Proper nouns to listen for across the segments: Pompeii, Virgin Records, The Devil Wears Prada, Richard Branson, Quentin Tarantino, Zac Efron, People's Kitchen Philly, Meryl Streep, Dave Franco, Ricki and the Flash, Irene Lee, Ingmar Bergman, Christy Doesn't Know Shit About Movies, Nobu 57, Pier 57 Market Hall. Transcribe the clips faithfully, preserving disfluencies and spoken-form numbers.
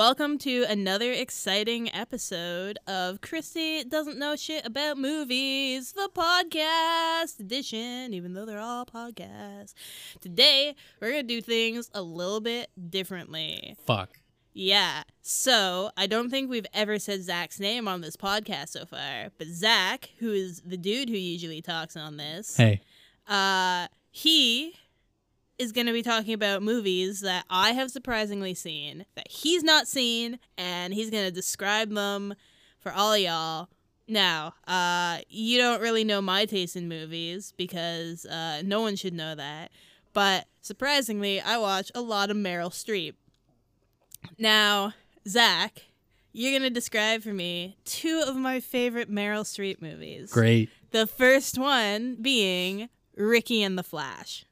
Welcome to another exciting episode of Christy Doesn't Know Shit About Movies, the podcast edition, even though they're all podcasts. Today, we're going to do things a little bit differently. Fuck. Yeah. So, I don't think we've ever said Zach's name on this podcast so far, but Zach, who is the dude who usually talks on this, hey, uh, he... is going to be talking about movies that I have surprisingly seen, that he's not seen, and he's going to describe them for all of y'all. Now, uh, you don't really know my taste in movies, because uh, no one should know that, but surprisingly, I watch a lot of Meryl Streep. Now, Zach, you're going to describe for me two of my favorite Meryl Streep movies. Great. The first one being Ricki and the Flash.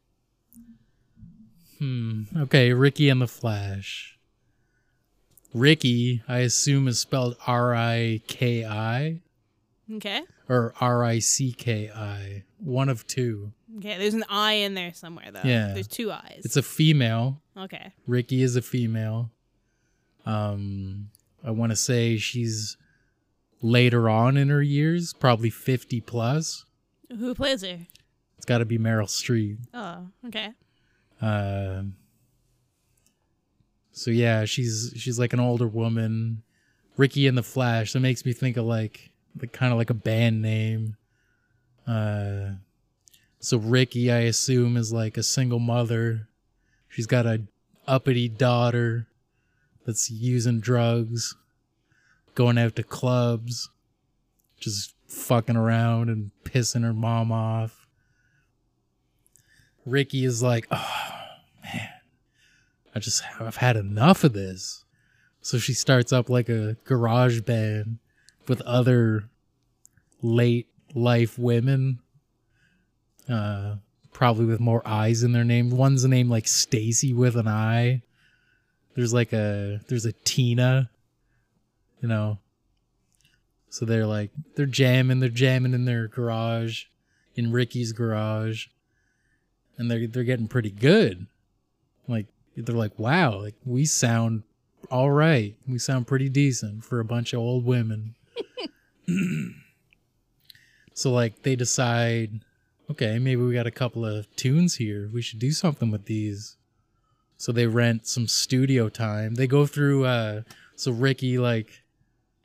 Hmm. Okay, Ricki and the Flash. Ricki, I assume, is spelled R I K I. Okay. Or R I C K I. One of two. Okay, there's an I in there somewhere, though. Yeah. There's two I's. It's a female. Okay. Ricki is a female. Um, I want to say she's later on in her years, probably fifty plus. Who plays her? It's got to be Meryl Streep. Oh, okay. Uh, so yeah, she's she's like an older woman. Ricki and the Flash. That makes me think of like, like kind of like a band name. Uh, so Ricki, I assume, is like a single mother. She's got a uppity daughter that's using drugs, going out to clubs, just fucking around and pissing her mom off. Ricki is like, oh man, I just I've had enough of this. So she starts up like a garage band with other late life women, uh, probably with more eyes in their name. One's named like Stacy with an eye. There's like a there's a Tina, you know. So they're like they're jamming, they're jamming in their garage, in Ricki's garage. And they're, they're getting pretty good. Like, they're like, wow, like we sound all right. We sound pretty decent for a bunch of old women. So, like, they decide, okay, maybe we got a couple of tunes here. We should do something with these. So they rent some studio time. They go through, uh, so Ricki, like,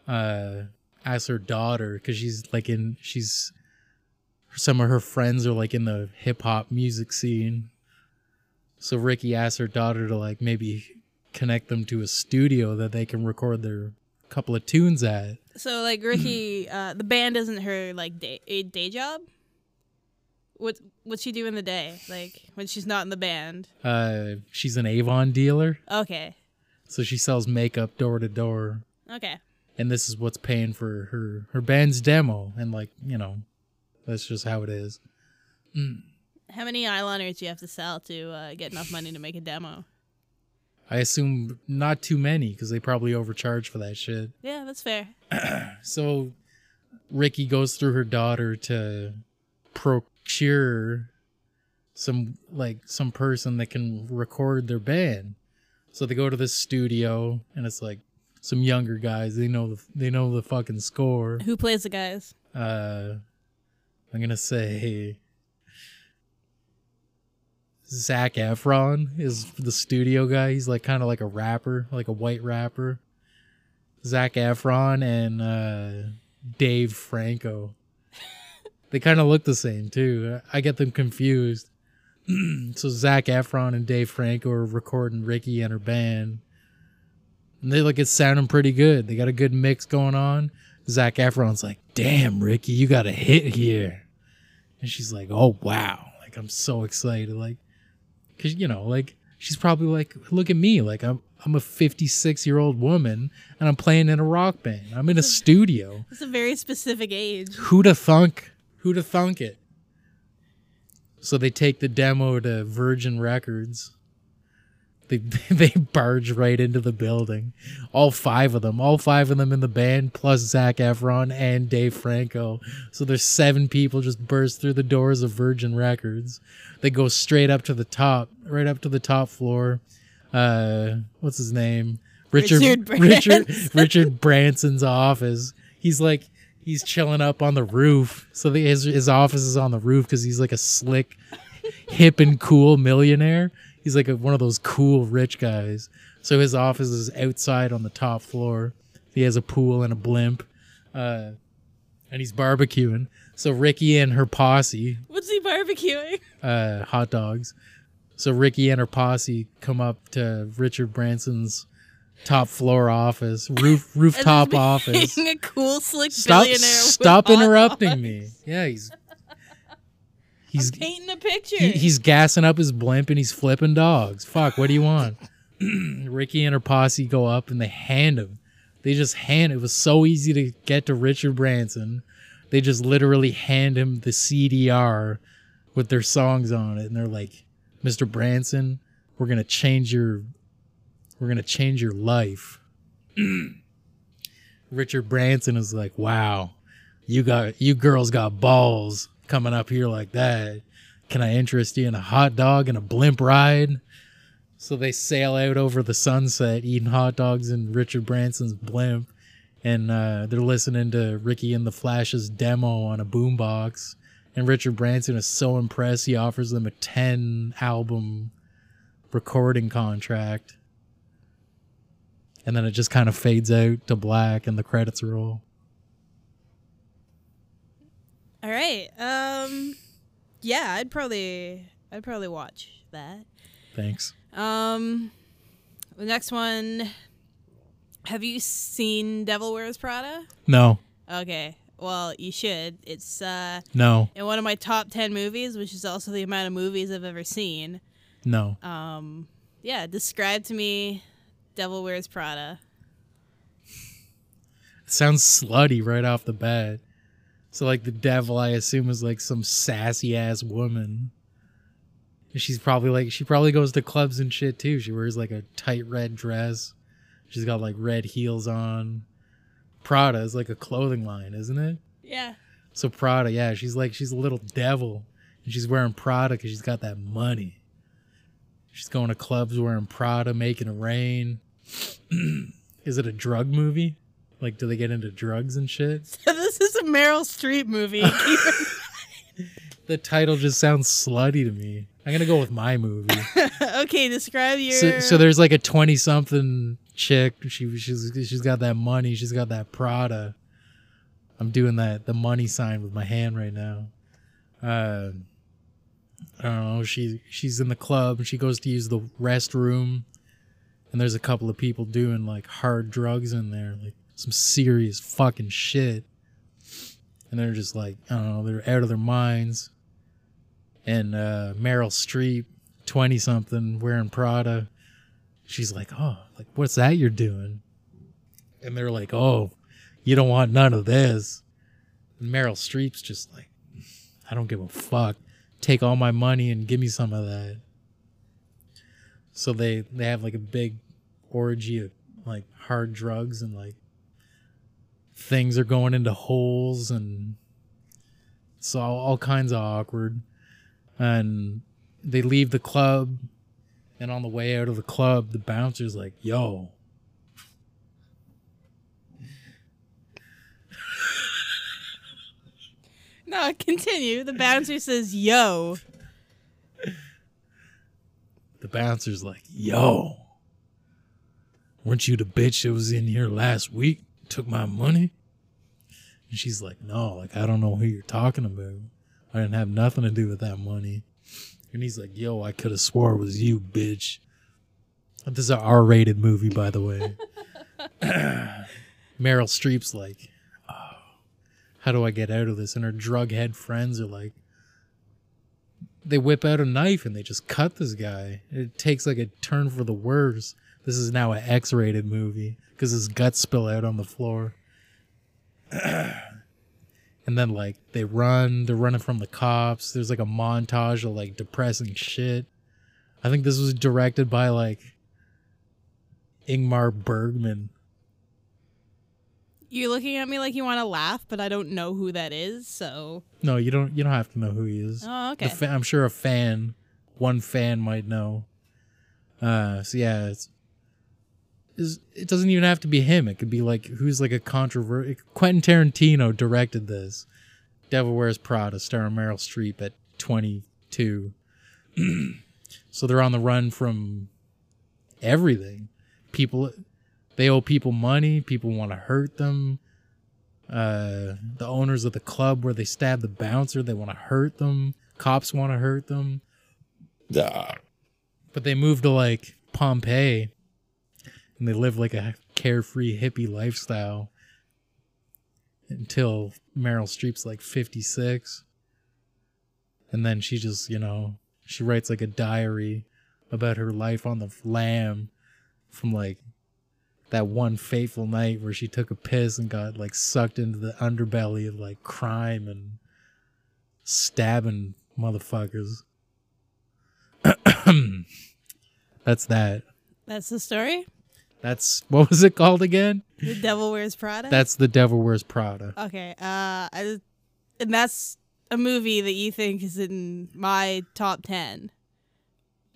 uh, asks her daughter, because she's, like, in, she's... some of her friends are like in the hip hop music scene. So Ricki asks her daughter to like maybe connect them to a studio that they can record their couple of tunes at. So like Ricki, uh, the band isn't her like day day job. What what's she do in the day? Like when she's not in the band? Uh, she's an Avon dealer. Okay. So she sells makeup door to door. Okay. And this is what's paying for her her band's demo and like, you know, that's just how it is. Mm. How many eyeliners do you have to sell to uh, get enough money to make a demo? I assume not too many, because they probably overcharge for that shit. Yeah, that's fair. So Ricki goes through her daughter to procure some like some person that can record their band. So they go to this studio, and it's like some younger guys. They know the they know the fucking score. Who plays the guys? Uh. I'm going to say Zac Efron is the studio guy. He's like kind of like a rapper, like a white rapper. Zac Efron and uh, Dave Franco. They kind of look the same, too. I get them confused. So Zac Efron and Dave Franco are recording Ricki and her band. And they look, it's sounding pretty good. They got a good mix going on. Zac Efron's like, damn, Ricki, you got a hit here. And she's like, oh, wow. Like, I'm so excited. Like, because, you know, like, she's probably like, look at me. Like, I'm I'm a fifty-six-year-old woman, and I'm playing in a rock band. I'm in a studio. It's a very specific age. Who to thunk? Who to thunk it? So they take the demo to Virgin Records. They, they barge right into the building. All five of them. All five of them in the band, plus Zac Efron and Dave Franco. So there's seven people just burst through the doors of Virgin Records. They go straight up to the top, right up to the top floor. Uh, what's his name? Richard Richard Branson. Richard, Richard Branson's office. He's like, he's chilling up on the roof. So the, his his office is on the roof because he's like a slick, hip and cool millionaire. He's like a, one of those cool rich guys. So his office is outside on the top floor. He has a pool and a blimp, uh, and he's barbecuing. So Ricki and her posse. What's he barbecuing? Uh, hot dogs. So Ricki and her posse come up to Richard Branson's top floor office, roof rooftop office. A cool, slick stop, billionaire. Stop with interrupting hot dogs. me. Yeah, he's he's I'm painting a picture. He, he's gassing up his blimp and he's flipping dogs. Fuck, what do you want? Ricki and her posse go up and they hand him. They just hand. It was so easy to get to Richard Branson. They just literally hand him the C D R with their songs on it, and they're like, "Mister Branson, we're gonna change your, we're gonna change your life." Richard Branson is like, "Wow, you got, you girls got balls coming up here like that. Can I interest you in a hot dog and a blimp ride?" So they sail out over the sunset, eating hot dogs in Richard Branson's blimp. And uh, they're listening to Ricki and the Flash's demo on a boombox. And Richard Branson is so impressed, he offers them a ten album recording contract. And then it just kind of fades out to black and the credits roll. All right. Um, yeah, I'd probably, I'd probably watch that. Thanks. Um, the next one... Have you seen Devil Wears Prada? No. Okay. Well, you should. It's uh, no. in one of my top ten movies, which is also the amount of movies I've ever seen. No. Um. Yeah. Describe to me Devil Wears Prada. It sounds slutty right off the bat. So, like, the devil, I assume, is, like, some sassy-ass woman. She's probably, like, she probably goes to clubs and shit, too. She wears, like, a tight red dress. She's got, like, red heels on. Prada is like a clothing line, isn't it? Yeah. So Prada, yeah, she's like, she's a little devil. And she's wearing Prada because she's got that money. She's going to clubs wearing Prada, making it rain. Is it a drug movie? Like, do they get into drugs and shit? So this is a Meryl Streep movie. The title just sounds slutty to me. I'm going to go with my movie. Okay, describe your... So, so there's like a twenty-something... chick, she she's she's got that money, she's got that Prada. I'm doing that the money sign with my hand right now. Uh, I don't know. She she's in the club and she goes to use the restroom, and there's a couple of people doing like hard drugs in there, like some serious fucking shit. And they're just like, I don't know, they're out of their minds. And uh, Meryl Streep, twenty-something, wearing Prada. She's like, oh, like, what's that you're doing? And they're like, oh, you don't want none of this. And Meryl Streep's just like, I don't give a fuck. Take all my money and give me some of that. So they, they have like a big orgy of like hard drugs and like things are going into holes and it's all, all kinds of awkward. And they leave the club. And on the way out of the club, the bouncer's like, yo. No, continue. The bouncer says, yo. The bouncer's like, yo. Weren't you the bitch that was in here last week? Took my money? And she's like, no, like, I don't know who you're talking about. I didn't have nothing to do with that money. And he's like, yo, I could have swore it was you, bitch. This is an R rated movie, by the way. Meryl Streep's like, oh, how do I get out of this? And her drug-head friends are like, they whip out a knife and they just cut this guy. It takes like a turn for the worse. This is now an X rated movie because his guts spill out on the floor. And then, like, they run. They're running from the cops. There's, like, a montage of, like, depressing shit. I think this was directed by, like, Ingmar Bergman. You're looking at me like you want to laugh, but I don't know who that is, so... No, you don't You don't have to know who he is. Oh, okay. Fa- I'm sure a fan, one fan might know. Uh, so, yeah, it's is, it doesn't even have to be him. It could be like, who's like a controversial, Quentin Tarantino directed this, Devil Wears Prada, starring Meryl Streep at twenty-two. So they're on the run from everything. People, they owe people money. People want to hurt them. Uh, the owners of the club where they stabbed the bouncer, they want to hurt them. Cops want to hurt them. Duh. But they move to like Pompeii and they live like a carefree hippie lifestyle until Meryl Streep's like fifty-six. And then she just, you know, she writes like a diary about her life on the lam from like that one fateful night where she took a piss and got like sucked into the underbelly of like crime and stabbing motherfuckers. That's that. That's the story? That's, what was it called again? The Devil Wears Prada? That's The Devil Wears Prada. Okay. Uh, I, and that's a movie that you think is in my top ten.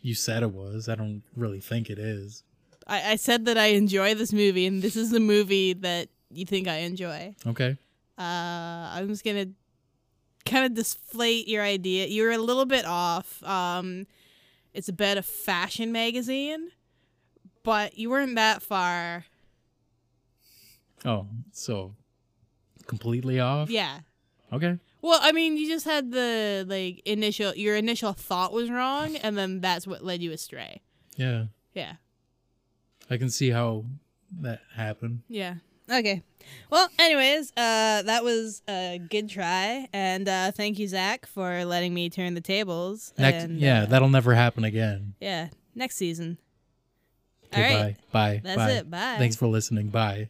You said it was. I don't really think it is. I said that I enjoy this movie, and this is the movie that you think I enjoy. Okay. Uh, I'm just going to kind of deflate your idea. You were a little bit off. Um, it's about a fashion magazine, but you weren't that far. Oh, so completely off? Yeah. Okay. Well, I mean, you just had the like initial, your initial thought was wrong, and then that's what led you astray. Yeah. Yeah. I can see how that happened. Yeah. Okay. Well, anyways, uh, that was a good try. And uh, thank you, Zach, for letting me turn the tables. Next, and, yeah, uh, that'll never happen again. Yeah. Next season. Okay, all right. Bye. Bye. That's bye. it. Bye. Thanks for listening. Bye.